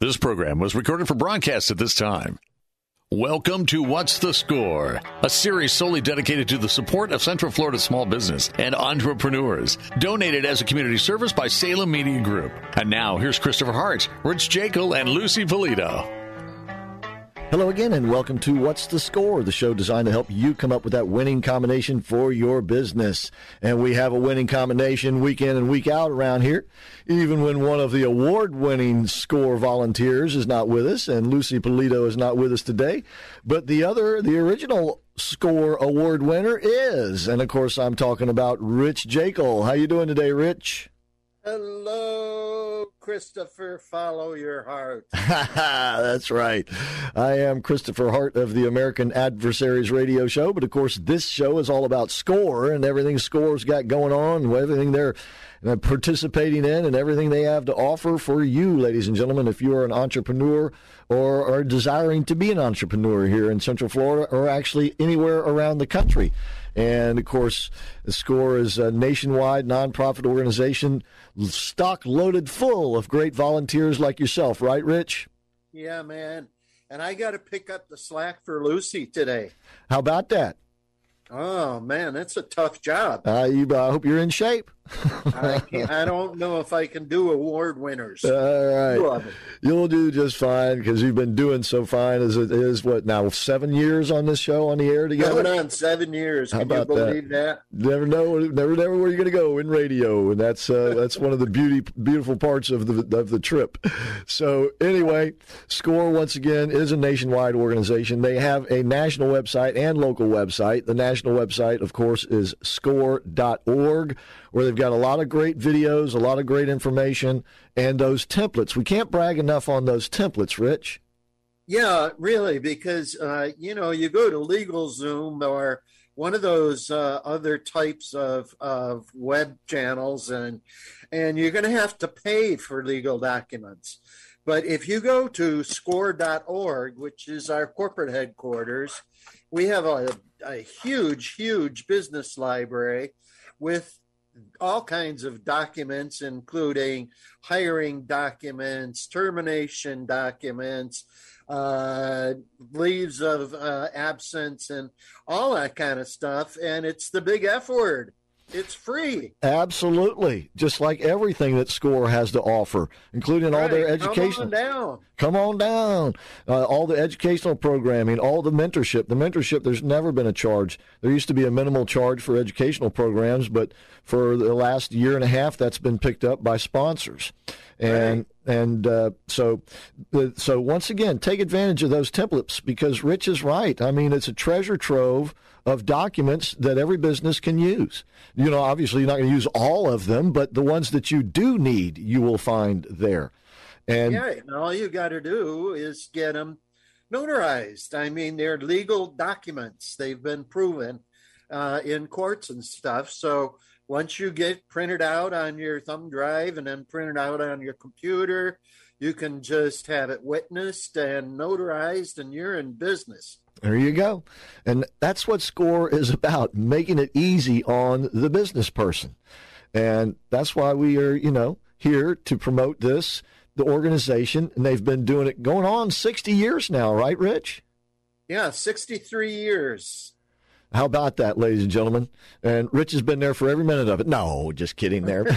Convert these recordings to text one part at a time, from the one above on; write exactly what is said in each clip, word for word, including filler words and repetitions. This program was recorded for broadcast at this time. Welcome to What's the Score, a series solely dedicated to the support of Central Florida small business and entrepreneurs, donated as a community service by Salem Media Group. And now, here's Christopher Hart, Rich Jekyll, and Lucy Polito. Hello again, and welcome to What's the Score, the show designed to help you come up with that winning combination for your business. And we have a winning combination week in and week out around here, even when one of the award-winning SCORE volunteers is not with us, and Lucy Polito is not with us today. But the other, the original SCORE award winner is, and of course I'm talking about Rich Jekyll. How you doing today, Rich? Hello, Christopher. Follow your heart. That's right. I am Christopher Hart of the American Adversaries Radio Show, but of course this show is all about SCORE and everything SCORE's got going on, everything they're participating in, and everything they have to offer for you, ladies and gentlemen, if you are an entrepreneur or are desiring to be an entrepreneur here in Central Florida or actually anywhere around the country. And, of course, SCORE is a nationwide nonprofit organization, stock loaded full of great volunteers like yourself. Right, Rich? Yeah, man. And I got to pick up the slack for Lucy today. How about that? Oh, man, that's a tough job. Uh, you, I hope you're in shape. I, I don't know if I can do award winners. All right. You'll do just fine because you've been doing so fine as it is, what, now seven years on this show on the air together? Going on seven years. How can you believe that? that? Never know never, never where you're going to go in radio, and that's uh, that's one of the beauty, beautiful parts of the, of the trip. So anyway, SCORE, once again, is a nationwide organization. They have a national website and local website. The national website, of course, is score dot org, where they've got a lot of great videos, a lot of great information, and those templates. We can't brag enough on those templates, Rich. Yeah, really, because, uh, you know, you go to LegalZoom or one of those uh, other types of, of web channels, and and you're going to have to pay for legal documents. But if you go to score dot org, which is our corporate headquarters, we have a, a huge, huge business library with all kinds of documents, including hiring documents, termination documents, uh, leaves of uh, absence, and all that kind of stuff. And it's the big F word. It's free. Absolutely. Just like everything that SCORE has to offer, including right. all their education. Come on down. Come on down. Uh, all the educational programming, all the mentorship. The mentorship, there's never been a charge. There used to be a minimal charge for educational programs, but for the last year and a half, that's been picked up by sponsors. And right. and uh, so, so once again, take advantage of those templates because Rich is right. I mean, it's a treasure trove of documents that every business can use. You know, obviously you're not going to use all of them, but the ones that you do need, you will find there. And, yeah, and all you got to do is get them notarized. I mean, they're legal documents. They've been proven uh, in courts and stuff. So once you get printed out on your thumb drive and then printed out on your computer, you can just have it witnessed and notarized, and you're in business. There you go. And that's what SCORE is about, making it easy on the business person. And that's why we are, you know, here to promote this, the organization. And they've been doing it going on sixty years now, right, Rich? Yeah, sixty-three years. How about that, ladies and gentlemen? And Rich has been there for every minute of it. No, just kidding there. Been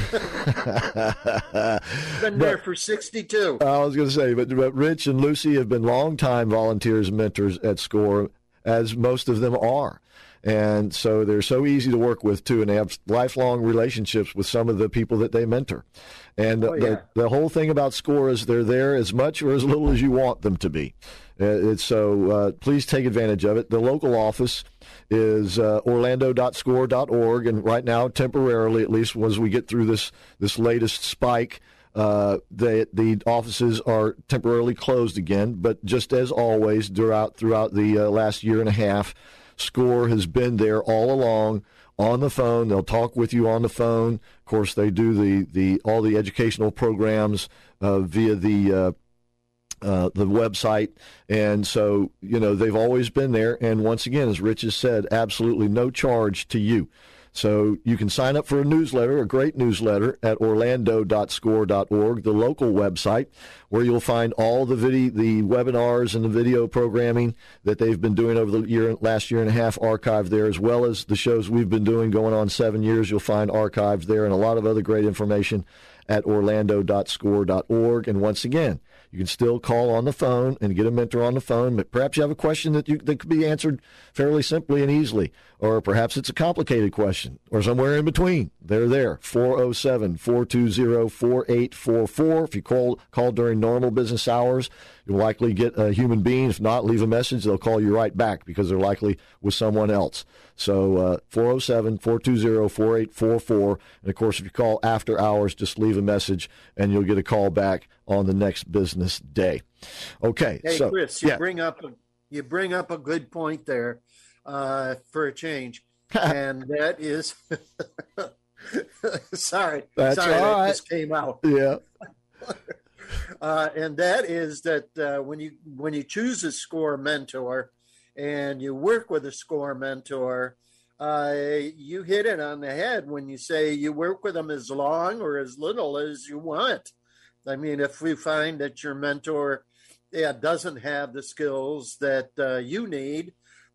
there but, for sixty-two. I was going to say, but, but Rich and Lucy have been longtime volunteers and mentors at SCORE, as most of them are. And so they're so easy to work with, too, and they have lifelong relationships with some of the people that they mentor. And the, oh, yeah. the, the whole thing about SCORE is they're there as much or as little as you want them to be. It's so uh, please take advantage of it. The local office is uh, orlando dot score dot org, and right now, temporarily, at least once we get through this, this latest spike Uh, the the offices are temporarily closed again, but just as always throughout throughout the uh, last year and a half, SCORE has been there all along on the phone. They'll talk with you on the phone. Of course, they do the the all the educational programs uh, via the uh, uh, the website, and so you know they've always been there. And once again, as Rich has said, absolutely no charge to you. So you can sign up for a newsletter, a great newsletter, at orlando dot score dot org, the local website, where you'll find all the video, the webinars and the video programming that they've been doing over the year, last year and a half, archived there, as well as the shows we've been doing going on seven years. You'll find archived there and a lot of other great information at orlando dot score dot org. And once again, you can still call on the phone and get a mentor on the phone. But perhaps you have a question that you, that could be answered fairly simply and easily, or perhaps it's a complicated question, or somewhere in between. They're there, four oh seven, four two zero, four eight four four. If you call, call during normal business hours, you'll likely get a human being. If not, leave a message. They'll call you right back because they're likely with someone else. So uh, four oh seven, four two zero, four eight four four. And, of course, if you call after hours, just leave a message, and you'll get a call back on the next business day. Okay. Hey, so, Chris, you, yeah. bring up a, you bring up a good point there uh, for a change, and that is – sorry. That's sorry, all right. That just came out. Yeah. Uh, and that is that uh, when you when you choose a SCORE mentor and you work with a SCORE mentor, uh, you hit it on the head when you say you work with them as long or as little as you want. I mean, if we find that your mentor yeah, doesn't have the skills that uh, you need,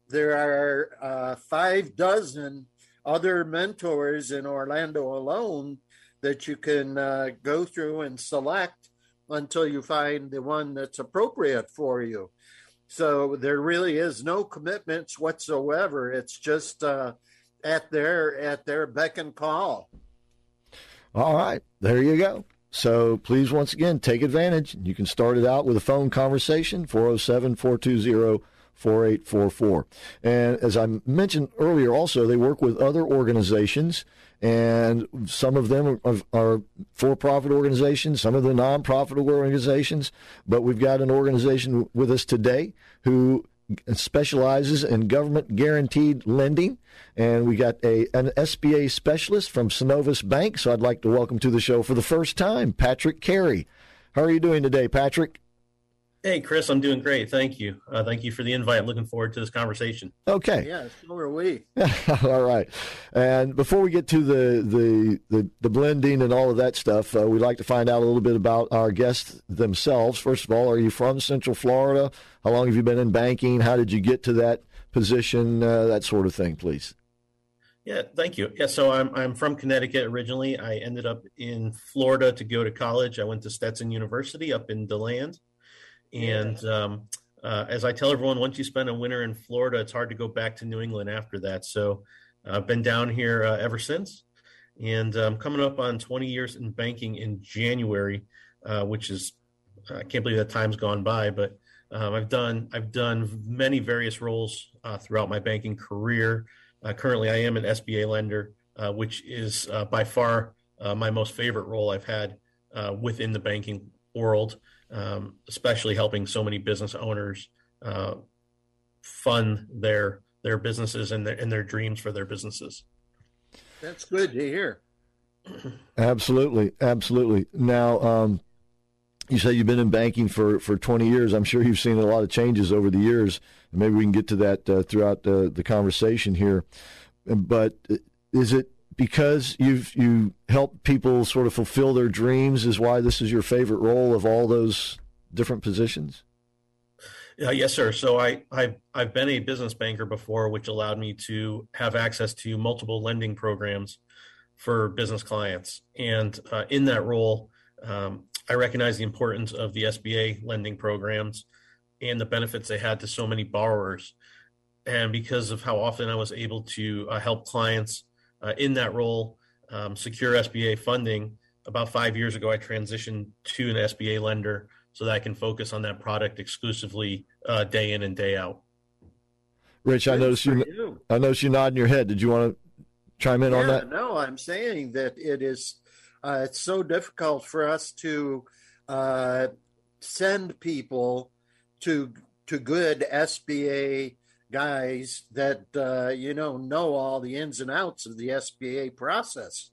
there are uh, five dozen other mentors in Orlando alone that you can uh, go through and select until you find the one that's appropriate for you. So there really is no commitments whatsoever. It's just uh, at their at their beck and call. All right, there you go. So please, once again, take advantage. You can start it out with a phone conversation, four oh seven, four two zero, four eight four four. And as I mentioned earlier, also, they work with other organizations, and some of them are, are for-profit organizations, some of the non-profit organizations. But we've got an organization with us today who specializes in government-guaranteed lending, and we got a an S B A specialist from Synovus Bank. So I'd like to welcome to the show for the first time, Patrick Carey. How are you doing today, Patrick? Hey, Chris, I'm doing great. Thank you. Uh, thank you for the invite. Looking forward to this conversation. Okay. Yeah, so are we. All right. And before we get to the the, the, the blending and all of that stuff, uh, we'd like to find out a little bit about our guests themselves. First of all, are you from Central Florida? How long have you been in banking? How did you get to that position? Uh, that sort of thing, please. Yeah, thank you. Yeah, so I'm I'm from Connecticut originally. I ended up in Florida to go to college. I went to Stetson University up in DeLand. And um, uh, as I tell everyone, once you spend a winter in Florida, it's hard to go back to New England after that. So I've uh, been down here uh, ever since. And I'm um, coming up on twenty years in banking in January, uh, which is, I can't believe that time's gone by, but um, I've done I've done many various roles uh, throughout my banking career. Uh, currently, I am an S B A lender, uh, which is uh, by far uh, my most favorite role I've had uh, within the banking world. Um, especially helping so many business owners uh, fund their their businesses and their, and their dreams for their businesses. That's good to hear. Absolutely, absolutely. Now, um, you say you've been in banking for, for twenty years. I'm sure you've seen a lot of changes over the years. Maybe we can get to that uh, throughout the, the conversation here. But is it because you've you helped people sort of fulfill their dreams is why this is your favorite role of all those different positions? Uh, yes, sir. So I, I've, I've been a business banker before, which allowed me to have access to multiple lending programs for business clients. And uh, in that role, um, I recognized the importance of the S B A lending programs and the benefits they had to so many borrowers. And because of how often I was able to uh, help clients Uh, in that role, um, secure S B A funding. About five years ago, I transitioned to an S B A lender so that I can focus on that product exclusively uh, day in and day out. Rich, I noticed you, you. I noticed you nodding your head. Did you want to chime in yeah, on that? No, I'm saying that it is Uh, it's so difficult for us to uh, send people to to good S B A guys that, uh, you know, know all the ins and outs of the S B A process.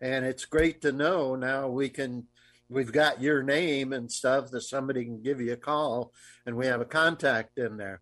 And it's great to know now we can, we've got your name and stuff that somebody can give you a call and we have a contact in there.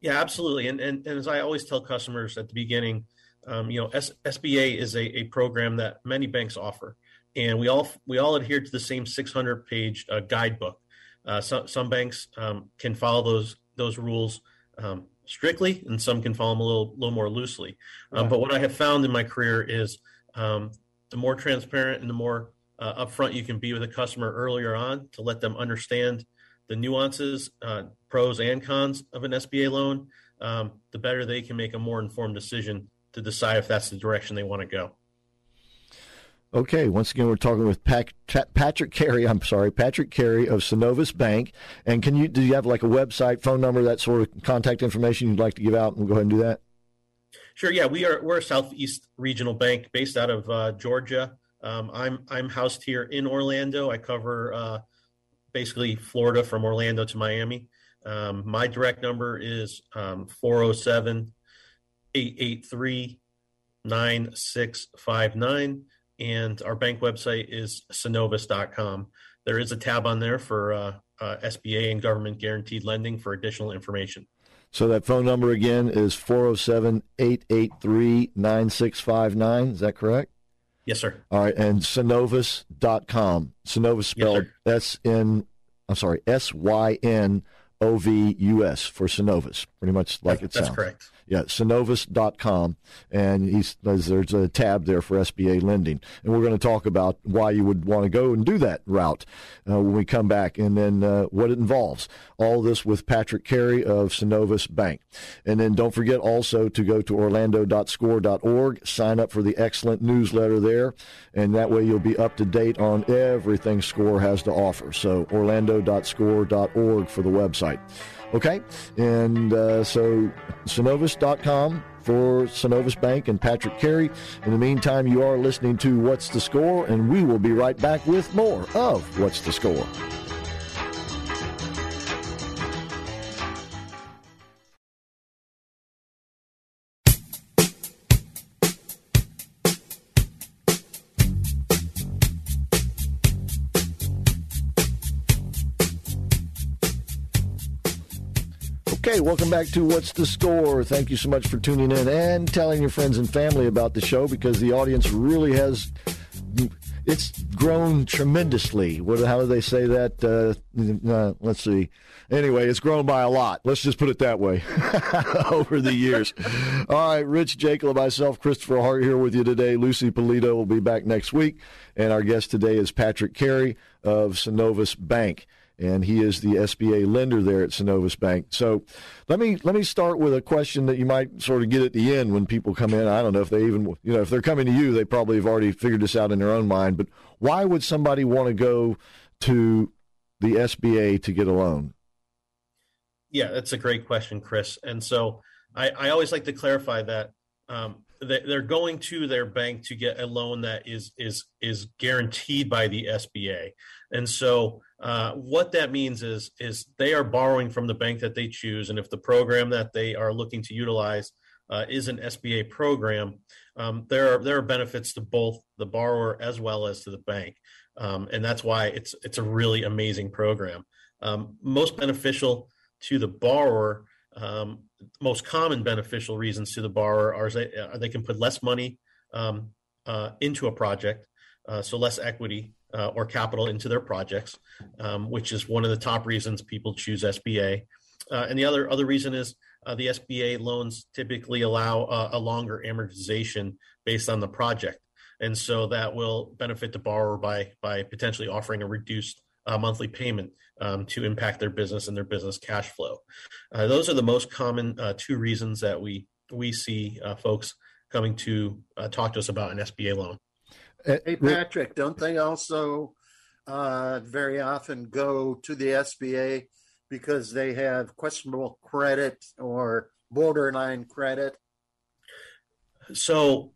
Yeah, absolutely. And and, and as I always tell customers at the beginning, um, you know, S, SBA is a, a program that many banks offer. And we all we all adhere to the same six hundred page uh, guidebook. Uh, so, some banks um, can follow those those rules um, strictly, and some can follow them a little, little more loosely. Uh, yeah. But what I have found in my career is um, the more transparent and the more uh, upfront you can be with a customer earlier on to let them understand the nuances, uh, pros and cons of an S B A loan, um, the better they can make a more informed decision to decide if that's the direction they want to go. Okay, once again, we're talking with Pat, Patrick Carey, I'm sorry, Patrick Carey of Synovus Bank. And can you do you have like a website, phone number, that sort of contact information you'd like to give out? We'll go ahead and do that. Sure, yeah, we are, we're a Southeast regional bank based out of uh, Georgia. Um, I'm I'm housed here in Orlando. I cover uh, basically Florida from Orlando to Miami. Um, my direct number is um, four oh seven, eight eight three, nine six five nine. And our bank website is Synovus dot com. There is a tab on there for uh, uh, S B A and government guaranteed lending for additional information. So that phone number again is four oh seven, eight eight three, nine six five nine. Is that correct? Yes, sir. All right. And Synovus dot com. Synovus spelled yes, S N, I'm sorry, S Y N O V U S for Synovus, pretty much like it sounds. That's correct. Yeah, Synovus dot com, and he's, there's a tab there for S B A lending. And we're going to talk about why you would want to go and do that route uh, when we come back, and then uh, what it involves. All this with Patrick Carey of Synovus Bank. And then don't forget also to go to orlando dot score dot org, sign up for the excellent newsletter there, and that way you'll be up to date on everything SCORE has to offer. So orlando dot score dot org for the website. Okay, and uh, so Synovus dot com for Synovus Bank and Patrick Carey. In the meantime, you are listening to What's the Score, and we will be right back with more of What's the Score. Okay, welcome back to What's the Score. Thank you so much for tuning in and telling your friends and family about the show, because the audience really has, it's grown tremendously. What, how do they say that? Uh, uh, let's see. Anyway, it's grown by a lot. Let's just put it that way over the years. All right, Rich Jekyll and myself, Christopher Hart, here with you today. Lucy Polito will be back next week. And our guest today is Patrick Carey of Synovus Bank. And he is the S B A lender there at Synovus Bank. So let me let me start with a question that you might sort of get at the end when people come in. I don't know if they even, you know, if they're coming to you, they probably have already figured this out in their own mind. But why would somebody want to go to the S B A to get a loan? Yeah, that's a great question, Chris. And so I, I always like to clarify that um, they're going to their bank to get a loan that is is is guaranteed by the S B A. And so Uh, what that means is is they are borrowing from the bank that they choose, and if the program that they are looking to utilize uh, is an S B A program, um, there are there are benefits to both the borrower as well as to the bank, um, and that's why it's it's a really amazing program. Um, most beneficial to the borrower, um, most common beneficial reasons to the borrower are they are they can put less money um, uh, into a project, uh, so less equity. Uh, or capital into their projects, um, which is one of the top reasons people choose S B A. Uh, and the other other reason is uh, the S B A loans typically allow uh, a longer amortization based on the project. And so that will benefit the borrower by by potentially offering a reduced uh, monthly payment um, to impact their business and their business cash flow. Uh, those are the most common uh, two reasons that we, we see uh, folks coming to uh, talk to us about an S B A loan. Hey, Patrick, don't they also uh, very often go to the S B A because they have questionable credit or borderline credit? So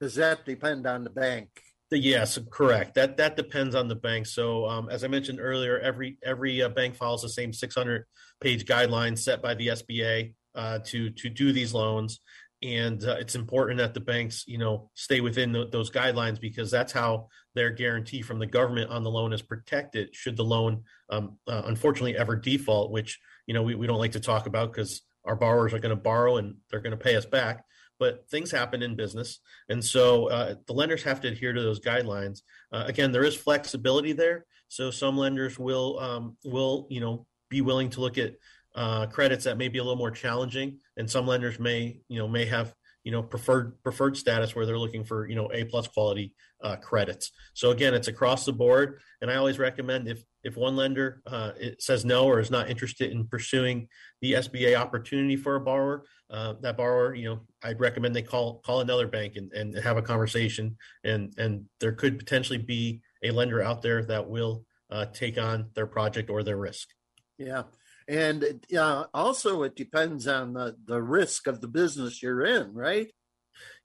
does that depend on the bank? Yes, correct. That that depends on the bank. So um, as I mentioned earlier, every every uh, bank follows the same six hundred page guidelines set by the S B A uh, to to do these loans, and uh, it's important that the banks, you know, stay within the, those guidelines, because that's how their guarantee from the government on the loan is protected should the loan um, uh, unfortunately ever default, which, you know, we, we don't like to talk about because our borrowers are going to borrow and they're going to pay us back. But things happen in business. And so uh, the lenders have to adhere to those guidelines. Uh, again, there is flexibility there. So some lenders will, um, will you know, be willing to look at uh, credits that may be a little more challenging. And some lenders may, you know, may have, you know, preferred preferred status where they're looking for, you know, A plus quality uh, credits. So again, it's across the board. And I always recommend if if one lender uh, it says no or is not interested in pursuing the S B A opportunity for a borrower, uh, that borrower, you know, I'd recommend they call call another bank and, and have a conversation. And and there could potentially be a lender out there that will uh, take on their project or their risk. Yeah. And uh, also, it depends on the, the risk of the business you're in, right?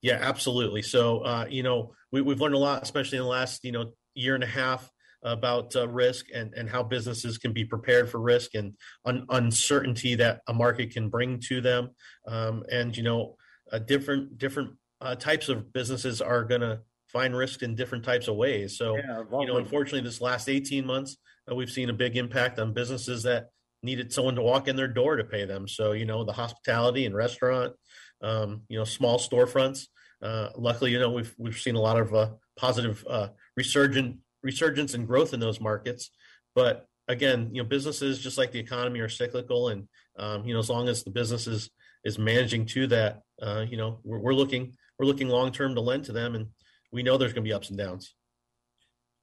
Yeah, absolutely. So, uh, you know, we, we've learned a lot, especially in the last, you know, year and a half about uh, risk and, and how businesses can be prepared for risk and un- uncertainty that a market can bring to them. Um, and, you know, uh, different different uh, types of businesses are going to find risk in different types of ways. So, yeah, you know, unfortunately, this last eighteen months, uh, we've seen a big impact on businesses that needed someone to walk in their door to pay them. So, you know, the hospitality and restaurant, um, you know, small storefronts. Uh, luckily, you know, we've we've seen a lot of uh, positive uh, resurgent, resurgence and growth in those markets. But again, you know, businesses, just like the economy, are cyclical. And, um, you know, as long as the business is, is managing to that, uh, you know, we're, we're looking we're looking long term to lend to them. And we know there's going to be ups and downs.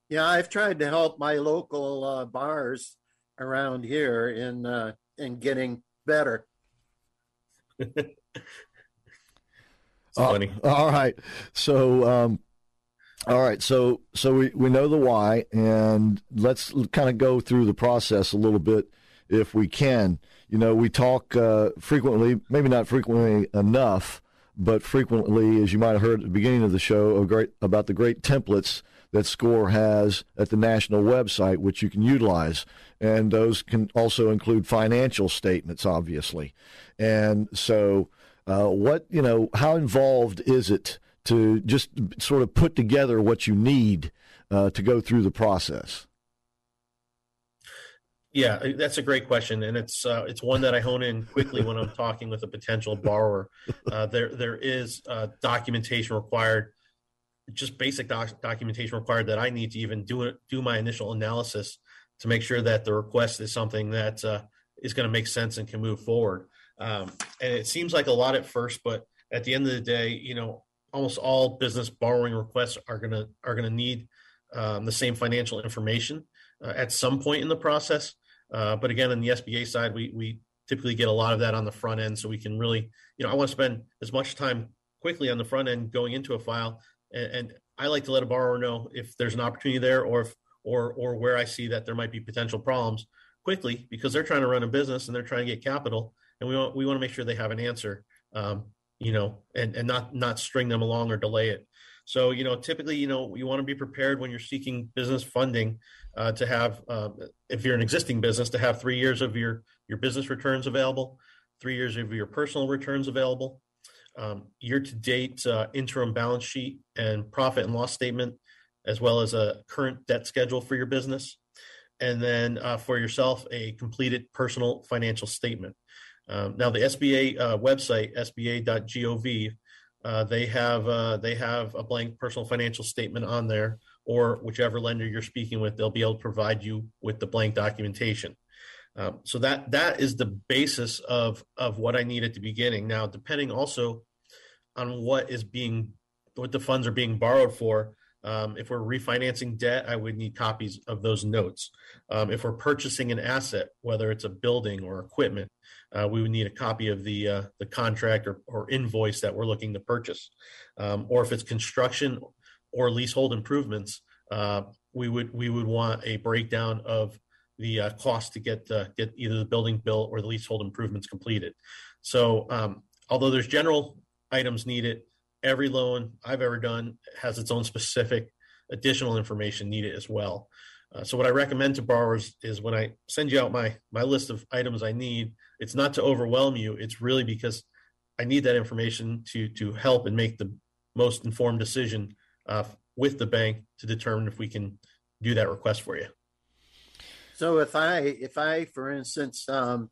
Yeah, I've tried to help my local uh, bars around here in uh, in getting better. uh, funny. All right, so um, all right, so so we, we know the why, and let's kind of go through the process a little bit if we can. You know, we talk uh, frequently, maybe not frequently enough, but frequently, as you might have heard at the beginning of the show, of great, about the great templates that SCORE has at the national website, which you can utilize. And those can also include financial statements, obviously. And so uh, what, you know, how involved is it to just sort of put together what you need uh, to go through the process? Yeah, that's a great question. And it's uh, it's one that I hone in quickly when I'm talking with a potential borrower. Uh, there there is uh, documentation required, just basic doc- documentation required that I need to even do it, do my initial analysis to make sure that the request is something that uh, is going to make sense and can move forward. Um, and it seems like a lot at first, but at the end of the day, you know, almost all business borrowing requests are going to, are going to need um, the same financial information uh, at some point in the process. Uh, but again, on the S B A side, we, we typically get a lot of that on the front end. So we can really, you know, I want to spend as much time quickly on the front end going into a file. And I like to let a borrower know if there's an opportunity there, or if, or or where I see that there might be potential problems quickly, because they're trying to run a business and they're trying to get capital, and we want we want to make sure they have an answer, um, you know, and, and not not string them along or delay it. So, you know, typically, you know, you want to be prepared when you're seeking business funding uh, to have, um, if you're an existing business, to have three years of your your business returns available, three years of your personal returns available. Um, year-to-date uh, interim balance sheet and profit and loss statement, as well as a current debt schedule for your business. And then uh, for yourself, a completed personal financial statement. Um, now, the S B A uh, website, S B A dot gov, uh, they have uh, they have a blank personal financial statement on there, or whichever lender you're speaking with, they'll be able to provide you with the blank documentation. Um, so that that is the basis of of what I need at the beginning. Now, depending also on what is being what the funds are being borrowed for. Um, if we're refinancing debt, I would need copies of those notes. Um, if we're purchasing an asset, whether it's a building or equipment, uh, we would need a copy of the uh, the contract or, or invoice that we're looking to purchase. Um, or if it's construction or leasehold improvements, uh, we would we would want a breakdown of the uh, cost to get uh, get either the building built or the leasehold improvements completed. So um, although there's general items needed, every loan I've ever done has its own specific additional information needed as well. Uh, so what I recommend to borrowers is when I send you out my my list of items I need, it's not to overwhelm you. It's really because I need that information to to help and make the most informed decision uh, with the bank to determine if we can do that request for you. So if I, if I, for instance, um,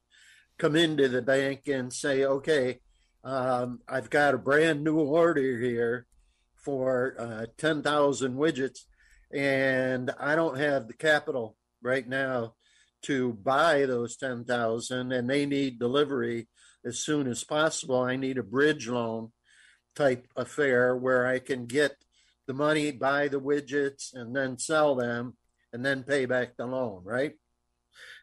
come into the bank and say, okay, um, I've got a brand new order here for uh, ten thousand widgets, and I don't have the capital right now to buy those ten thousand, and they need delivery as soon as possible. I need a bridge loan type affair where I can get the money, buy the widgets, and then sell them, and then pay back the loan, right?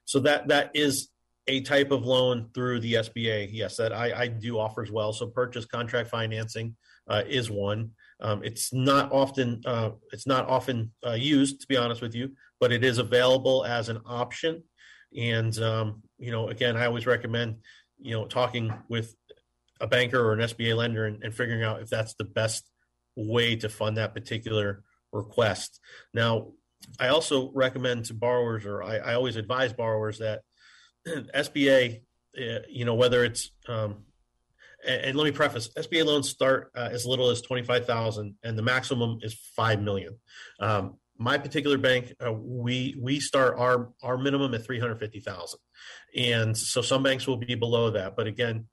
So that that is a type of loan through the S B A. Yes, that I, I do offer as well. So purchase contract financing uh, is one. Um, it's not often uh, it's not often uh, used, to be honest with you, but it is available as an option. And um, you know, again, I always recommend you know talking with a banker or an S B A lender and, and figuring out if that's the best way to fund that particular request. Now, I also recommend to borrowers, or I, I always advise borrowers that S B A, you know, whether it's, um, and, and let me preface, S B A loans start uh, as little as twenty-five thousand dollars and the maximum is five million dollars. Um, my particular bank, uh, we we start our, our minimum at three hundred fifty thousand dollars. And so some banks will be below that. But again,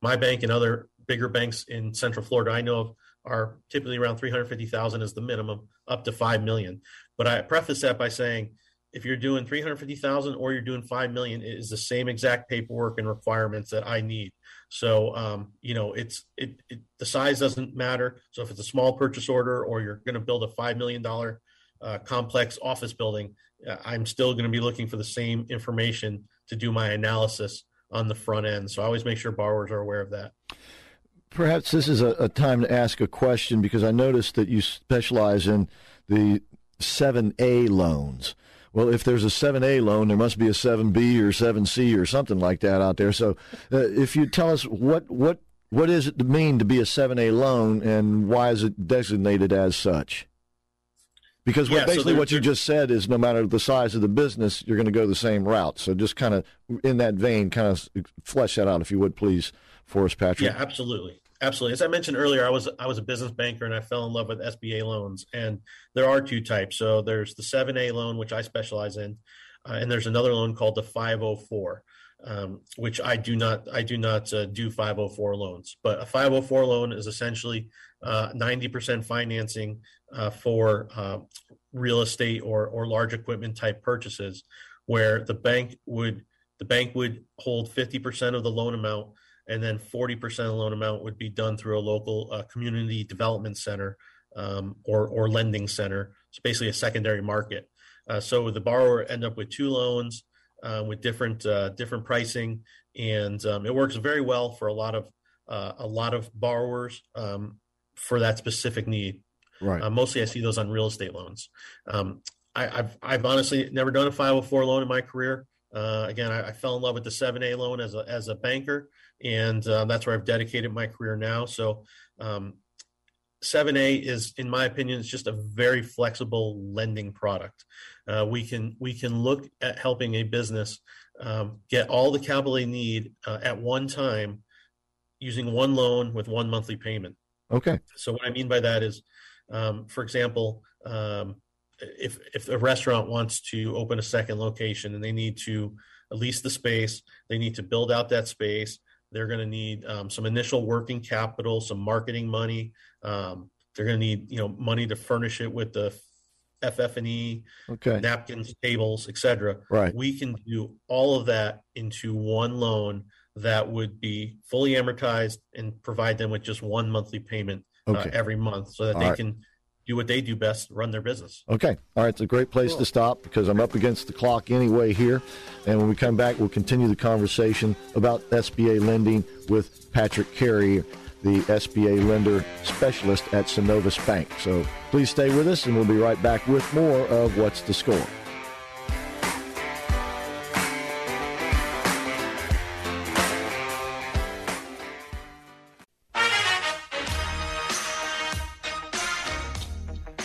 my bank and other bigger banks in Central Florida I know of are typically around three hundred fifty thousand dollars as the minimum, up to five million dollars. But I preface that by saying, if you're doing three hundred fifty thousand dollars or you're doing five million dollars, it is the same exact paperwork and requirements that I need. So, um, you know, it's it, it the size doesn't matter. So if it's a small purchase order or you're going to build a five million dollars uh, complex office building, uh, I'm still going to be looking for the same information to do my analysis on the front end. So I always make sure borrowers are aware of that. Perhaps this is a, a time to ask a question, because I noticed that you specialize in the seven A loans. Well, if there's a seven A loan, there must be a seven B or seven C or something like that out there. So uh, if you tell us what what what does it mean to be a seven A loan, and why is it designated as such? Because what, yeah, basically so what you just said is no matter the size of the business, you're going to go the same route. So just kind of in that vein, kind of flesh that out, if you would, please, for us, Patrick. Yeah, absolutely. Absolutely. As I mentioned earlier, I was I was a business banker and I fell in love with S B A loans. And there are two types. So there's the seven A loan, which I specialize in, uh, and there's another loan called the five oh four, um, which I do not I do not uh, do five oh four loans. But a five oh four loan is essentially uh, ninety percent financing uh, for uh, real estate or or large equipment type purchases, where the bank would the bank would hold fifty percent of the loan amount. And then forty percent of the loan amount would be done through a local uh, community development center um, or, or lending center. It's basically a secondary market. Uh, so the borrower end up with two loans uh, with different uh, different pricing, and um, it works very well for a lot of uh, a lot of borrowers um, for that specific need. Right. Uh, mostly, I see those on real estate loans. Um, I, I've I've honestly never done a five oh four loan in my career. Uh, again, I, I fell in love with the seven A loan as a as a banker. And uh, that's where I've dedicated my career now. So um, seven A is, in my opinion, it's just a very flexible lending product. Uh, we can we can look at helping a business um, get all the capital they need uh, at one time using one loan with one monthly payment. Okay. So what I mean by that is, um, for example, um, if if a restaurant wants to open a second location and they need to lease the space, they need to build out that space. They're going to need um, some initial working capital, some marketing money. Um, they're going to need, you know, money to furnish it with the F F and E, okay, napkins, tables, et cetera. Right. We can do all of that into one loan that would be fully amortized and provide them with just one monthly payment okay. uh, every month, so that all they right. can do what they do best, run their business. Okay. All right. It's a great place cool. to stop, because I'm up against the clock anyway here. And when we come back, we'll continue the conversation about S B A lending with Patrick Carey, the S B A lender specialist at Synovus Bank. So please stay with us, and we'll be right back with more of What's the Score?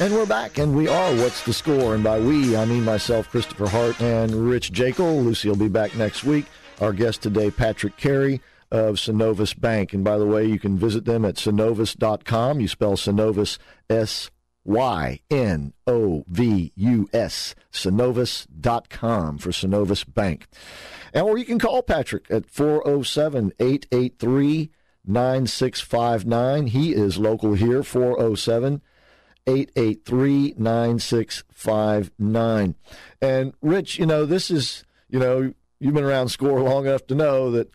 And we're back, and we are What's the Score? And by we, I mean myself, Christopher Hart, and Rich Jekyll. Lucy will be back next week. Our guest today, Patrick Carey of Synovus Bank. And by the way, you can visit them at Synovus dot com. You spell Synovus, S Y N O V U S, Synovus dot com for Synovus Bank. And or you can call Patrick at four oh seven, eight eight three, nine six five nine. He is local here, four oh seven, eight eight three, nine six five nine. And, Rich, you know, this is, you know, you've been around SCORE long enough to know that,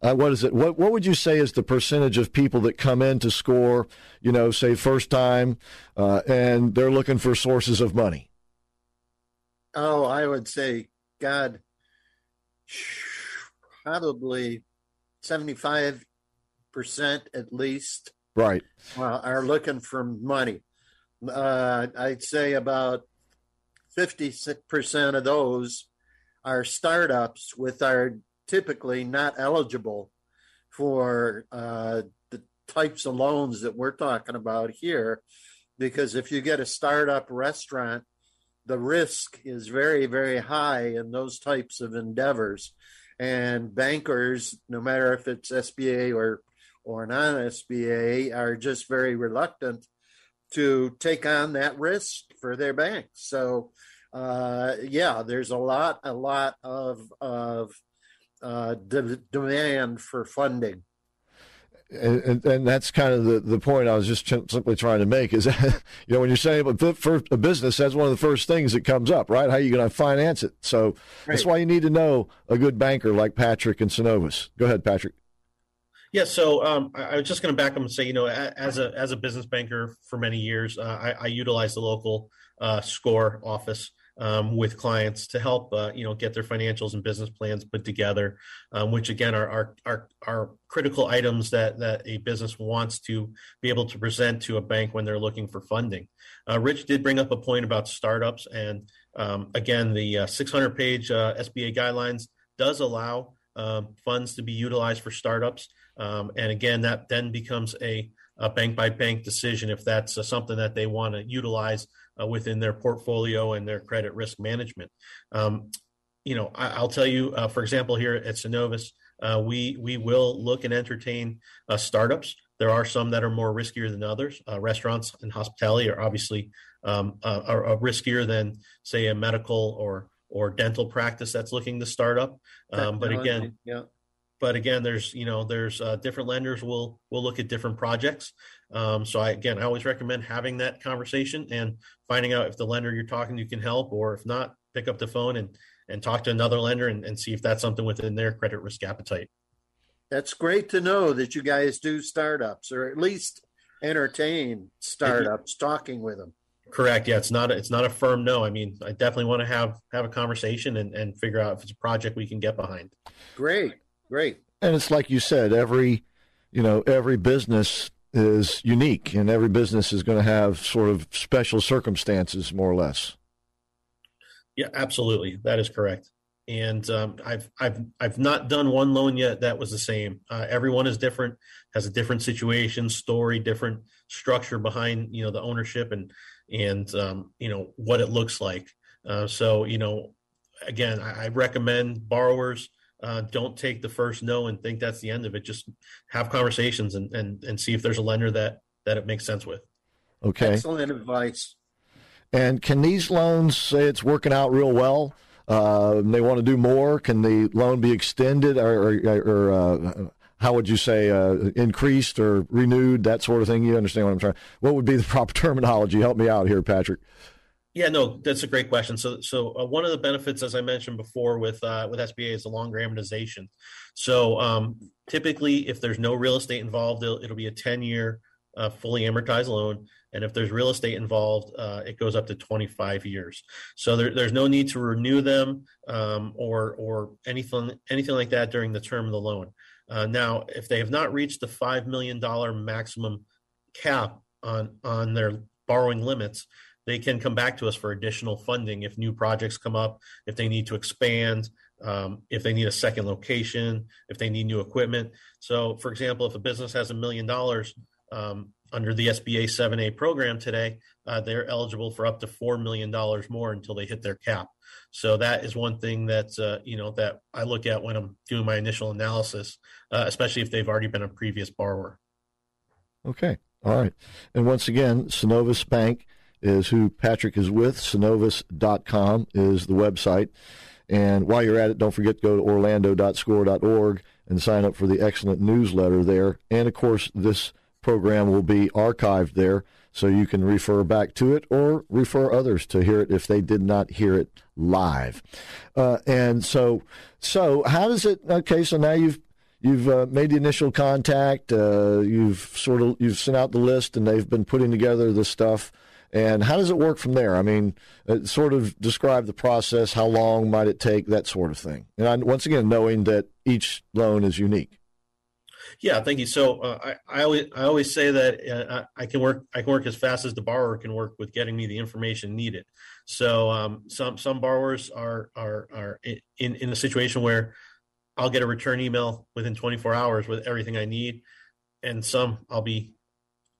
uh, what is it, what what would you say is the percentage of people that come into SCORE, you know, say first time, uh, and they're looking for sources of money? Oh, I would say, God, probably seventy-five percent at least. Right. Well, are looking for money. Uh, I'd say about fifty-six percent of those are startups with are typically not eligible for uh, the types of loans that we're talking about here, because if you get a startup restaurant, the risk is very, very high in those types of endeavors. And bankers, no matter if it's S B A or or non-S B A, are just very reluctant to take on that risk for their banks. So, uh, yeah, there's a lot, a lot of of uh, de- demand for funding. And, and, and that's kind of the, the point I was just ch- simply trying to make is, that, you know, when you're saying about for a business, that's one of the first things that comes up, right? How are you going to finance it? So right. That's why you need to know a good banker like Patrick and Synovus. Go ahead, Patrick. Yeah, so um, I, I was just going to back up and say, you know, as a as a business banker for many years, uh, I, I utilized the local uh, SCORE office um, with clients to help, uh, you know, get their financials and business plans put together, um, which again are, are are are critical items that that a business wants to be able to present to a bank when they're looking for funding. Uh, Rich did bring up a point about startups, and um, again, the uh, six hundred page uh, S B A guidelines does allow um, funds to be utilized for startups. Um, and again, that then becomes a, a bank-by-bank decision if that's uh, something that they want to utilize uh, within their portfolio and their credit risk management. Um, you know, I, I'll tell you, uh, for example, here at Synovus, uh, we we will look and entertain uh, startups. There are some that are more riskier than others. Uh, restaurants and hospitality are obviously um, uh, are, are riskier than, say, a medical or or dental practice that's looking to start up. Um, but again, yeah. But again, there's, you know, there's uh, different lenders will will look at different projects. Um, so, I, again, I always recommend having that conversation and finding out if the lender you're talking to can help, or if not, pick up the phone and, and talk to another lender and, and see if that's something within their credit risk appetite. That's great to know that you guys do startups, or at least entertain startups, talking with them. Correct. Yeah, it's not a, it's not a firm no. I mean, I definitely want to have, have a conversation and, and figure out if it's a project we can get behind. Great. Great. And it's like you said, every, you know, every business is unique, and every business is going to have sort of special circumstances, more or less. Yeah, absolutely. That is correct. And um, I've I've I've not done one loan yet that was the same. Uh, everyone is different, has a different situation, story, different structure behind, you know, the ownership and and um, you know, what it looks like. Uh, so, you know, again, I, I recommend borrowers. Uh, don't take the first no and think that's the end of it. Just have conversations and, and, and see if there's a lender that, that it makes sense with. Okay. Excellent advice. And can these loans, say it's working out real well, uh, and they want to do more, can the loan be extended or, or, or uh, how would you say, uh, increased or renewed, that sort of thing? You understand what I'm trying. What would be the proper terminology? Help me out here, Patrick. Yeah, no, that's a great question. So, so uh, one of the benefits, as I mentioned before, with uh, with S B A is the longer amortization. So, um, typically, if there's no real estate involved, it'll, it'll be a ten-year uh, fully amortized loan, and if there's real estate involved, uh, it goes up to twenty-five years. So, there, there's no need to renew them um, or or anything anything like that during the term of the loan. Uh, now, if they have not reached the five million dollars maximum cap on on their borrowing limits, they can come back to us for additional funding if new projects come up, if they need to expand, um, if they need a second location, if they need new equipment. So, for example, if a business has a million dollars, under the S B A seven A program today, uh, they're eligible for up to four million dollars more until they hit their cap. So that is one thing that, uh, you know, that I look at when I'm doing my initial analysis, uh, especially if they've already been a previous borrower. Okay. All right. And once again, Synovus Bank is who Patrick is with. Synovus dot com is the website. And while you're at it, don't forget to go to orlando dot score dot org and sign up for the excellent newsletter there. And, of course, this program will be archived there, so you can refer back to it or refer others to hear it if they did not hear it live. Uh, and so, so how does it? Okay, so now you've you've uh, made the initial contact. Uh, you've sort of you've sent out the list, and they've been putting together this stuff. And how does it work from there? I mean, uh, sort of describe the process. How long might it take? That sort of thing. And I, once again, knowing that each loan is unique. Yeah, thank you. So uh, I, I always I always say that uh, I can work I can work as fast as the borrower can work with getting me the information needed. So um, some some borrowers are are are in, in a situation where I'll get a return email within twenty-four hours with everything I need, and some I'll be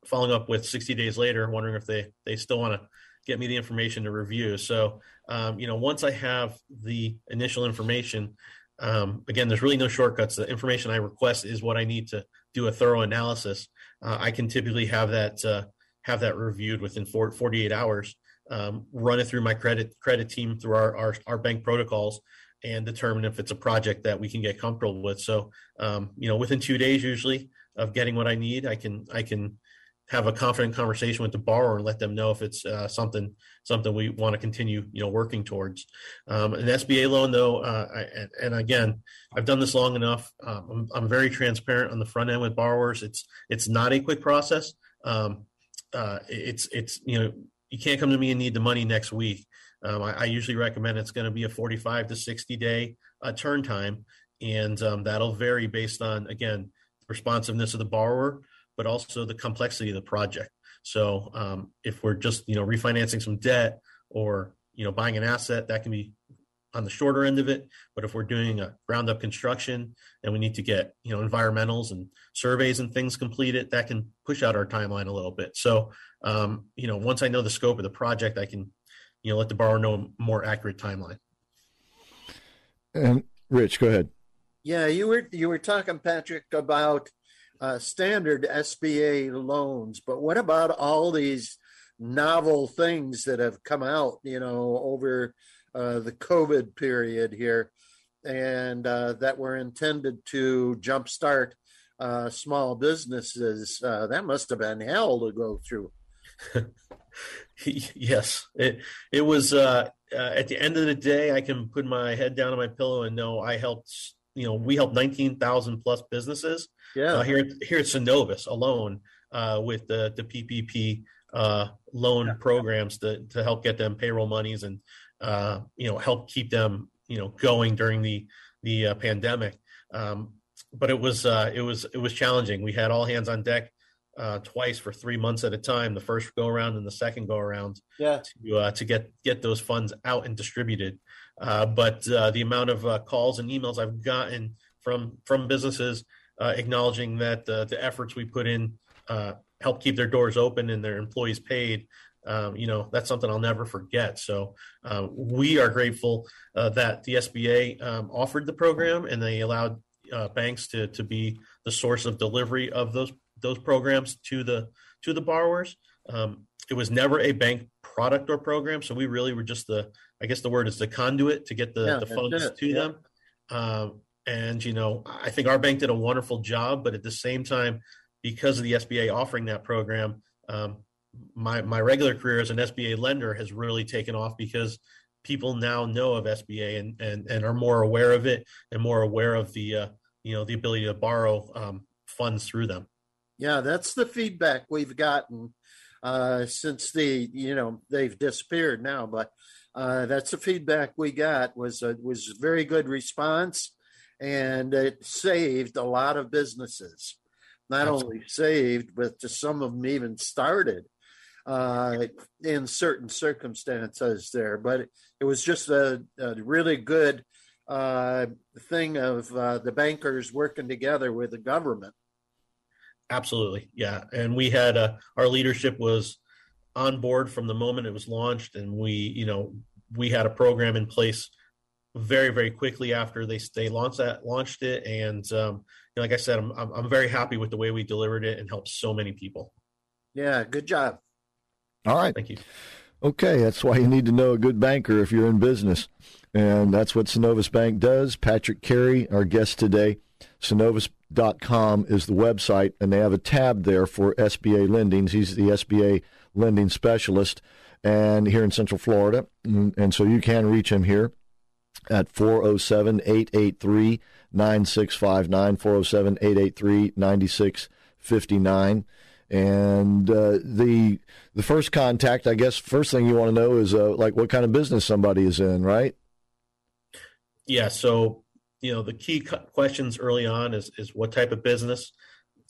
following up with sixty days later, wondering if they they still want to get me the information to review. So um, you know, once I have the initial information. Um, again, there's really no shortcuts. The information I request is what I need to do a thorough analysis. Uh, I can typically have that uh, have that reviewed within forty-eight hours, um, run it through my credit credit team through our, our our bank protocols, and determine if it's a project that we can get comfortable with. So, um, you know, within two days usually of getting what I need, I can I can have a confident conversation with the borrower and let them know if it's uh, something something we want to continue, you know, working towards. Um, an S B A loan, though, uh, I, and, and again, I've done this long enough. Um, I'm, I'm very transparent on the front end with borrowers. It's it's not a quick process. Um, uh, it's it's you know, you can't come to me and need the money next week. Um, I, I usually recommend it's going to be a forty-five to sixty day uh, turn time, and um, that'll vary based on, again, the responsiveness of the borrower, but also the complexity of the project. So um, if we're just, you know, refinancing some debt or, you know, buying an asset, that can be on the shorter end of it. But if we're doing a ground up construction and we need to get, you know, environmentals and surveys and things completed, that can push out our timeline a little bit. So, um, you know, once I know the scope of the project, I can, you know, let the borrower know a more accurate timeline. And Rich, go ahead. Yeah, you were, you were talking, Patrick, about Uh, standard S B A loans, but what about all these novel things that have come out, you know, over uh, the COVID period here, and uh, that were intended to jumpstart uh, small businesses? Uh, that must have been hell to go through. Yes, it it was. Uh, uh, at the end of the day, I can put my head down on my pillow and know I helped. You know, we helped nineteen thousand plus businesses. Yeah, uh, here here at Synovus alone uh, with the the P P P uh, loan yeah. programs to to help get them payroll monies and uh, you know, help keep them, you know, going during the the uh, pandemic. Um, but it was uh, it was it was challenging. We had all hands on deck uh, twice for three months at a time. The first go around and the second go around. Yeah, to uh, to get get those funds out and distributed. Uh, but uh, the amount of uh, calls and emails I've gotten from from businesses. Uh, acknowledging that uh, the efforts we put in uh, help keep their doors open and their employees paid, um, you know, that's something I'll never forget. So uh, we are grateful uh, that the S B A um, offered the program, and they allowed uh, banks to to be the source of delivery of those those programs to the to the borrowers. Um, it was never a bank product or program, so we really were just the, I guess the word is the conduit to get the, yeah, the funds to yeah. them. Um, And, you know, I think our bank did a wonderful job, but at the same time, because of the S B A offering that program, um, my my regular career as an S B A lender has really taken off because people now know of S B A and and, and are more aware of it and more aware of the, uh, you know, the ability to borrow um, funds through them. Yeah, that's the feedback we've gotten uh, since the, you know, they've disappeared now, but uh, that's the feedback we got was a, was a very good response. And it saved a lot of businesses, not only saved, but some of them even started uh, in certain circumstances there. But it was just a, a really good uh, thing of uh, the bankers working together with the government. Absolutely. Yeah. And we had uh, our leadership was on board from the moment it was launched. And we, you know, we had a program in place very, very quickly after they they launched that launched it. And um, you know, like I said, I'm, I'm I'm very happy with the way we delivered it and helped so many people. Yeah. Good job. All right. Thank you. Okay. That's why you need to know a good banker if you're in business. And that's what Synovus Bank does. Patrick Carey, our guest today. Synovus dot com is the website, and they have a tab there for S B A lendings. He's the S B A lending specialist, and here in Central Florida, and, and so you can reach him here at four oh seven, eight eight three, nine six five nine, four oh seven, eight eight three, nine six five nine. And uh, the the first contact, I guess, first thing you want to know is uh, like what kind of business somebody is in, right? Yeah, so you know, the key questions early on is, is what type of business,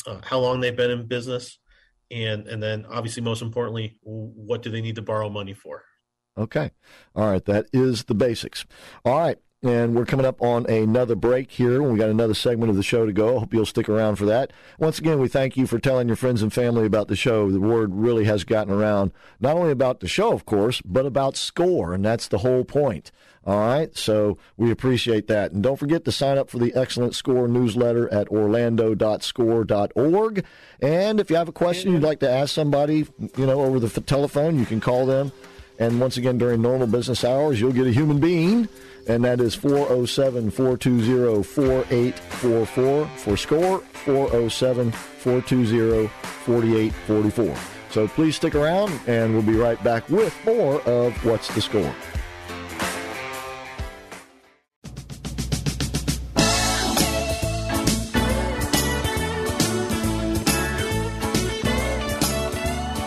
uh, how long they've been in business, and, and then obviously most importantly, what do they need to borrow money for? Okay. All right. That is the basics. All right. And we're coming up on another break here. We got another segment of the show to go. I hope you'll stick around for that. Once again, we thank you for telling your friends and family about the show. The word really has gotten around, not only about the show, of course, but about SCORE, and that's the whole point. All right, so we appreciate that. And don't forget to sign up for the excellent SCORE newsletter at orlando dot score dot org. And if you have a question you'd like to ask somebody, you know, over the f- telephone, you can call them. And once again, during normal business hours, you'll get a human being, and that is four oh seven, four two oh, four eight four four. For SCORE, four oh seven, four two oh, four eight four four. So please stick around, and we'll be right back with more of What's the Score?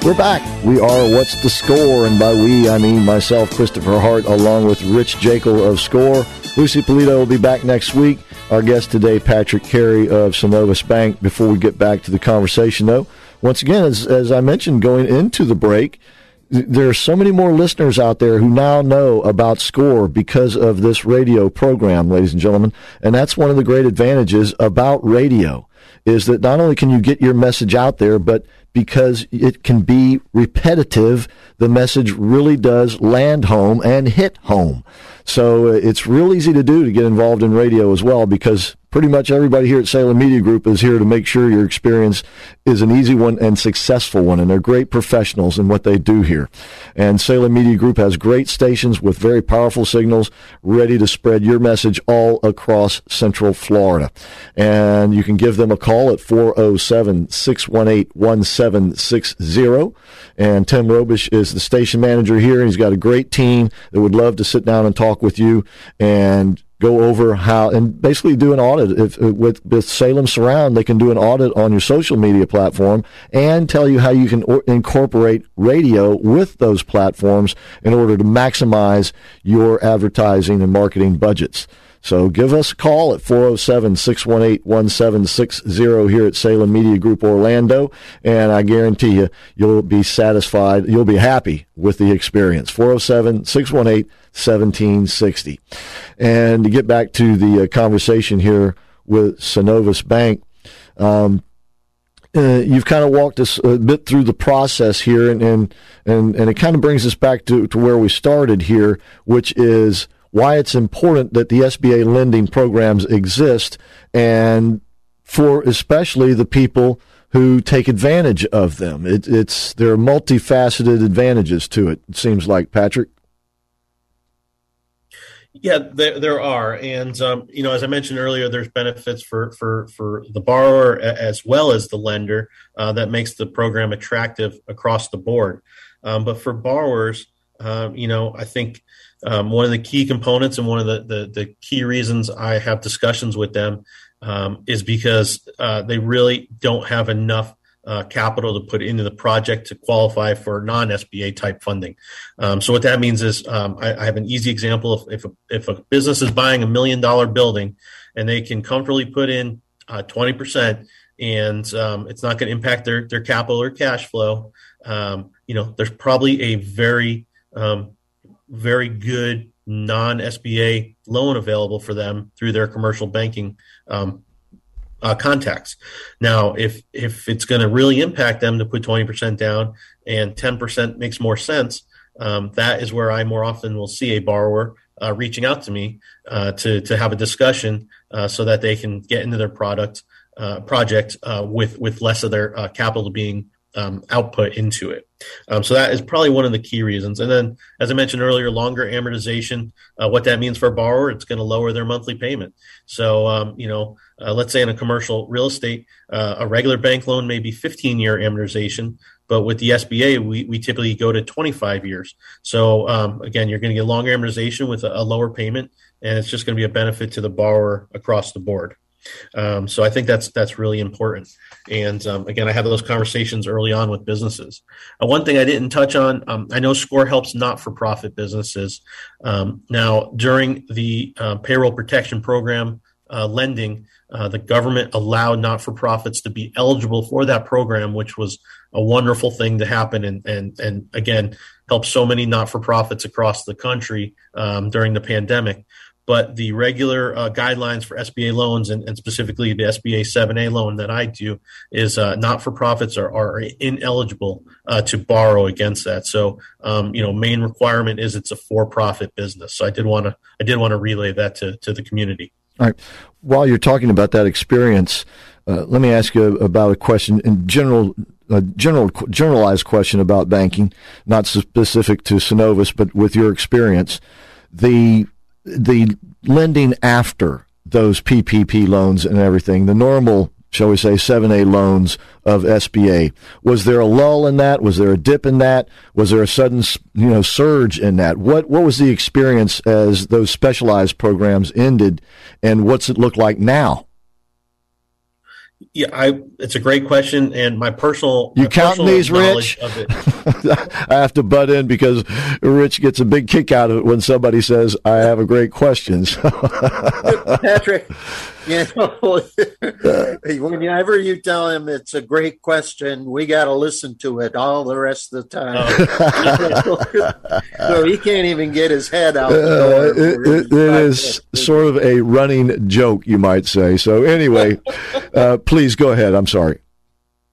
We're back. We are What's the Score? And by we, I mean myself, Christopher Hart, along with Rich Jekyll of SCORE. Lucy Polito will be back next week. Our guest today, Patrick Carey of Synovus Bank. Before we get back to the conversation, though, once again, as, as I mentioned going into the break, there are so many more listeners out there who now know about SCORE because of this radio program, ladies and gentlemen. And that's one of the great advantages about radio, is that not only can you get your message out there, but because it can be repetitive, the message really does land home and hit home. So it's real easy to do to get involved in radio as well, because pretty much everybody here at Salem Media Group is here to make sure your experience is an easy one and successful one, and they're great professionals in what they do here. And Salem Media Group has great stations with very powerful signals ready to spread your message all across Central Florida. And you can give them a call at four oh seven, six one eight, one seven six zero. seven six zero. And Tim Robish is the station manager here, and he's got a great team that would love to sit down and talk with you and go over how, and basically do an audit. If with, with Salem Surround, they can do an audit on your social media platform and tell you how you can or, incorporate radio with those platforms in order to maximize your advertising and marketing budgets. So give us a call at four oh seven, six one eight, one seven six zero here at Salem Media Group Orlando, and I guarantee you, you'll be satisfied, you'll be happy with the experience. four oh seven, six one eight, one seven six zero. And to get back to the conversation here with Synovus Bank, um, Uh, you've kind of walked us a bit through the process here, and and, and, and it kind of brings us back to, to where we started here, which is why it's important that the S B A lending programs exist, and for especially the people who take advantage of them. It, it's there are multifaceted advantages to it, it seems like, Patrick. Yeah, there, there are. And, um, you know, as I mentioned earlier, there's benefits for, for, for the borrower as well as the lender uh, that makes the program attractive across the board. Um, but for borrowers, um, you know, I think um, one of the key components and one of the, the, the key reasons I have discussions with them um, is because uh, they really don't have enough Uh, capital to put into the project to qualify for non-S B A type funding. Um, so what that means is um, I, I have an easy example. If if a, if a business is buying a million dollar building and they can comfortably put in uh, twenty percent and um, it's not going to impact their, their capital or cash flow, um, you know, there's probably a very, um, very good non-S B A loan available for them through their commercial banking um uh, contacts. Now, if if it's going to really impact them to put twenty percent down and ten percent makes more sense, um, that is where I more often will see a borrower uh, reaching out to me uh, to to have a discussion uh, so that they can get into their product uh, project uh, with with less of their uh, capital being Um, output into it. Um, so that is probably one of the key reasons. And then, as I mentioned earlier, longer amortization, uh, what that means for a borrower, it's going to lower their monthly payment. So, um, you know, uh, let's say in a commercial real estate, uh, a regular bank loan may be fifteen year amortization, but with the S B A, we, we typically go to twenty-five years. So um, again, you're going to get longer amortization with a, a lower payment, and it's just going to be a benefit to the borrower across the board. Um, so I think that's that's really important. And um, again, I have those conversations early on with businesses. Uh, one thing I didn't touch on, um, I know SCORE helps not-for-profit businesses. Um, now, during the uh, Payroll Protection Program uh, lending, uh, the government allowed not-for-profits to be eligible for that program, which was a wonderful thing to happen. And, and, and again, helped so many not-for-profits across the country um, during the pandemic. But the regular uh, guidelines for S B A loans, and, and specifically the S B A seven A loan that I do, is uh, not-for-profits are, are ineligible uh, to borrow against that. So, um, you know, main requirement is it's a for-profit business. So I did want to I did want to relay that to, to the community. All right. While you're talking about that experience, uh, let me ask you about a question in general. A general, generalized question about banking, not specific to Synovus, but with your experience, the the lending after those P P P loans and everything, the normal, shall we say, seven A loans of S B A, was there a lull in that? Was there a dip in that? Was there a sudden, you know, surge in that? What what was the experience as those specialized programs ended, and what's it look like now? Yeah, I, it's a great question, and my personal you my counting personal these, Rich? Of it. I have to butt in because Rich gets a big kick out of it when somebody says, "I have a great question." Patrick, you know, whenever you tell him it's a great question, we got to listen to it all the rest of the time. So he can't even get his head out. Uh, it it, it is sort of a running joke, you might say. So anyway. Uh, please go ahead. I'm sorry.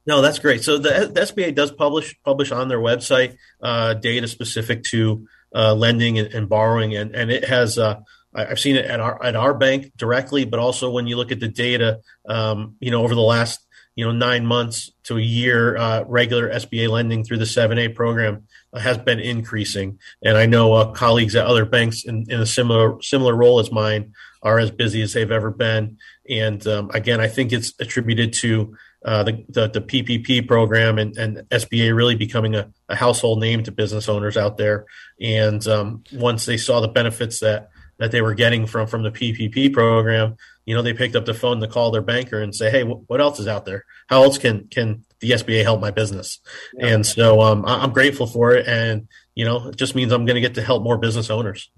No, that's great. So the, the S B A does publish publish on their website uh, data specific to uh, lending and, and borrowing, and and it has. Uh, I've seen it at our at our bank directly, but also when you look at the data, um, you know, over the last you know nine months to a year, uh, regular S B A lending through the seven A program uh, has been increasing, and I know uh, colleagues at other banks in, in a similar similar role as mine are as busy as they've ever been. And um, again, I think it's attributed to uh, the, the the P P P program and, and S B A really becoming a, a household name to business owners out there. And um, once they saw the benefits that that they were getting from from the P P P program, you know, they picked up the phone to call their banker and say, "Hey, w- what else is out there? How else can can the S B A help my business?" Yeah. And so um, I- I'm grateful for it, and you know, it just means I'm going to get to help more business owners.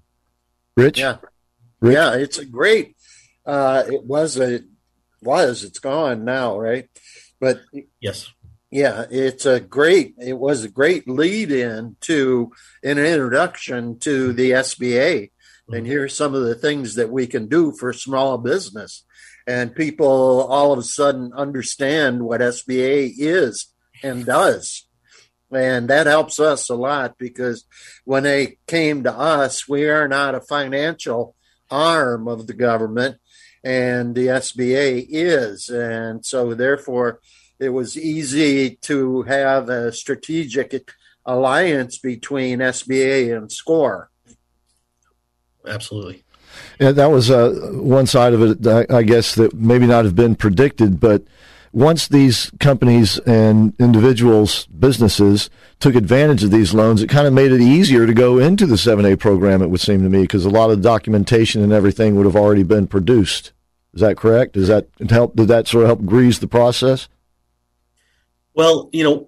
Rich, yeah, Rich? yeah, it's a great. Uh, it was a, was, it's gone now, right? But yes, yeah, it's a great, it was a great lead in to an introduction to the S B A. Mm-hmm. And here's some of the things that we can do for small business. And people all of a sudden understand what S B A is and does. And that helps us a lot because when they came to us, we are not a financial arm of the government. And the S B A is, and so therefore it was easy to have a strategic alliance between S B A and SCORE. Absolutely. Yeah, that was uh, one side of it, I guess, that maybe not have been predicted, but once these companies and individuals, businesses, took advantage of these loans, it kind of made it easier to go into the seven A program, it would seem to me, because a lot of documentation and everything would have already been produced. Is that correct? Does that help? Did that sort of help grease the process? Well, you know,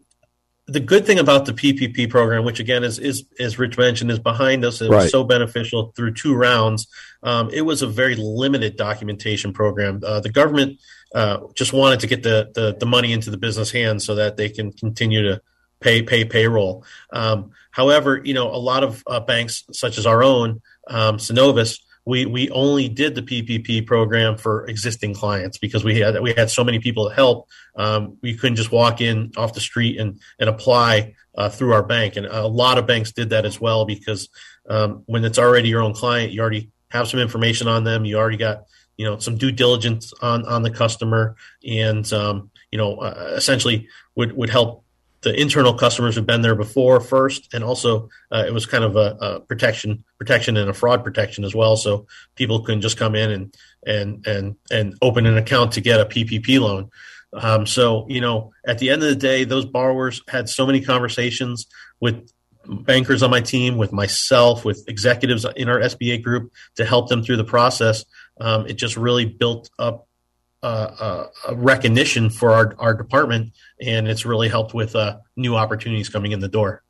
the good thing about the P P P program, which again is, is as Rich mentioned, is behind us. It right. was so beneficial through two rounds. Um, it was a very limited documentation program. Uh, the government uh, just wanted to get the, the the money into the business hands so that they can continue to pay pay payroll. Um, however, you know, a lot of uh, banks such as our own, um, Synovus, we we only did the P P P program for existing clients because we had we had so many people to help. Um, we couldn't just walk in off the street and and apply uh, through our bank. And a lot of banks did that as well because um, when it's already your own client, you already have some information on them. You already got you know some due diligence on on the customer, and um, you know uh, essentially would would help the internal customers have been there before first, and also uh, it was kind of a, a protection, protection, and a fraud protection as well. So people couldn't just come in and and and and open an account to get a P P P loan. Um, so you know, at the end of the day, those borrowers had so many conversations with bankers on my team, with myself, with executives in our S B A group to help them through the process. Um, it just really built up Uh, uh, recognition for our, our department, and it's really helped with uh, new opportunities coming in the door.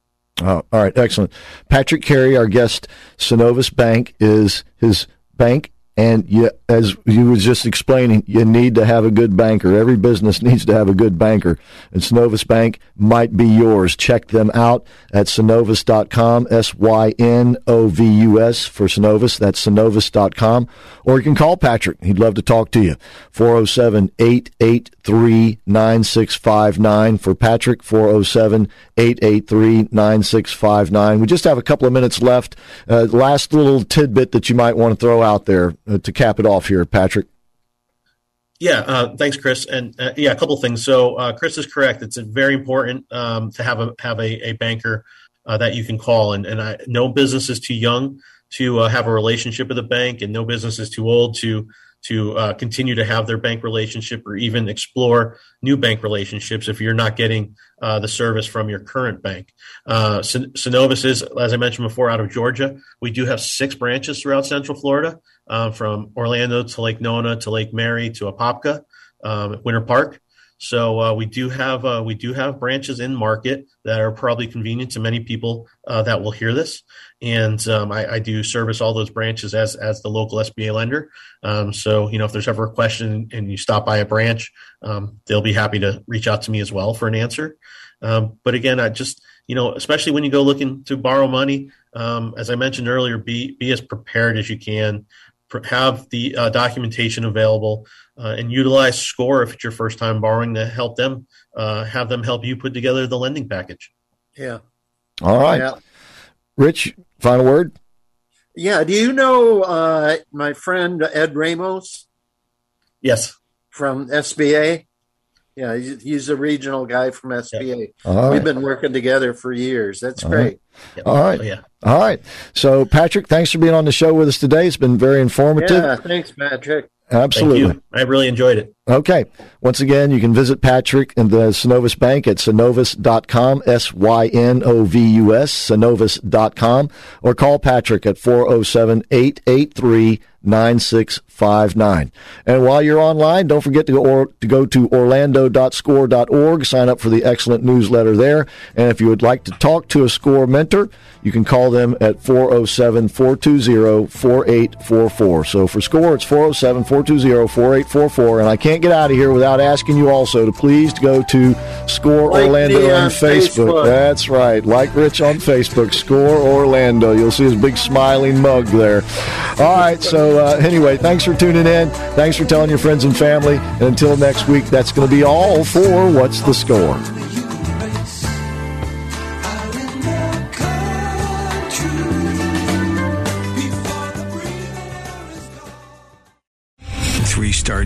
Oh, all right, excellent. Patrick Carey, our guest, Synovus Bank is his bank, and you, as you were just explaining, you need to have a good banker. Every business needs to have a good banker, and Synovus Bank might be yours. Check them out at synovus dot com, S Y N O V U S for Synovus. That's synovus dot com. Or you can call Patrick. He'd love to talk to you. four oh seven, eight eight three, nine six five nine for Patrick, four oh seven, eight eight three, nine six five nine. We just have a couple of minutes left. Uh, last little tidbit that you might want to throw out there uh, to cap it off here, Patrick. Yeah, uh, thanks, Chris. And uh, yeah, a couple of things. So uh, Chris is correct. It's very important um, to have a have a, a banker uh, that you can call. And, and I, no business is too young to uh, have a relationship with a bank, and no business is too old to to uh, continue to have their bank relationship or even explore new bank relationships if you're not getting uh, the service from your current bank. Uh, Syn- Synovus is, as I mentioned before, out of Georgia. We do have six branches throughout Central Florida, uh, from Orlando to Lake Nona to Lake Mary to Apopka, um, Winter Park. So uh, we do have uh, we do have branches in market that are probably convenient to many people uh, that will hear this, and um, I, I do service all those branches as as the local S B A lender. Um, so you know if there's ever a question and you stop by a branch, um, they'll be happy to reach out to me as well for an answer. Um, but again, I just you know especially when you go looking to borrow money, um, as I mentioned earlier, be be as prepared as you can. Have the uh, documentation available uh, and utilize SCORE if it's your first time borrowing to help them, uh, have them help you put together the lending package. Yeah. All right. Yeah. Rich, final word? Yeah. Do you know uh, my friend Ed Ramos? Yes. From S B A? Yeah. He's a regional guy from S B A. Yeah. Right. We've been working together for years. That's All great. Right. Yep. All right. So, yeah. All right. So, Patrick, thanks for being on the show with us today. It's been very informative. Yeah, thanks, Patrick. Absolutely. Thank you. I really enjoyed it. Okay. Once again, you can visit Patrick and the Synovus Bank at synovus dot com, S Y N O V U S, synovus dot com, or call Patrick at four oh seven, eight eight three, nine six five nine. And while you're online, don't forget to go, or, to, go to orlando dot score dot org, sign up for the excellent newsletter there. And if you would like to talk to a SCORE mentor, you can call them at four oh seven, four two zero, four eight four four. So for SCORE, it's four oh seven, four two zero, four eight four four. And I can't get out of here without asking you also to please go to SCORE like Orlando the, uh, on Facebook. Facebook. That's right. Like Rich on Facebook, SCORE Orlando. You'll see his big smiling mug there. All right. So Uh, anyway, thanks for tuning in. Thanks for telling your friends and family. And until next week, that's going to be all for What's the Score? Three-star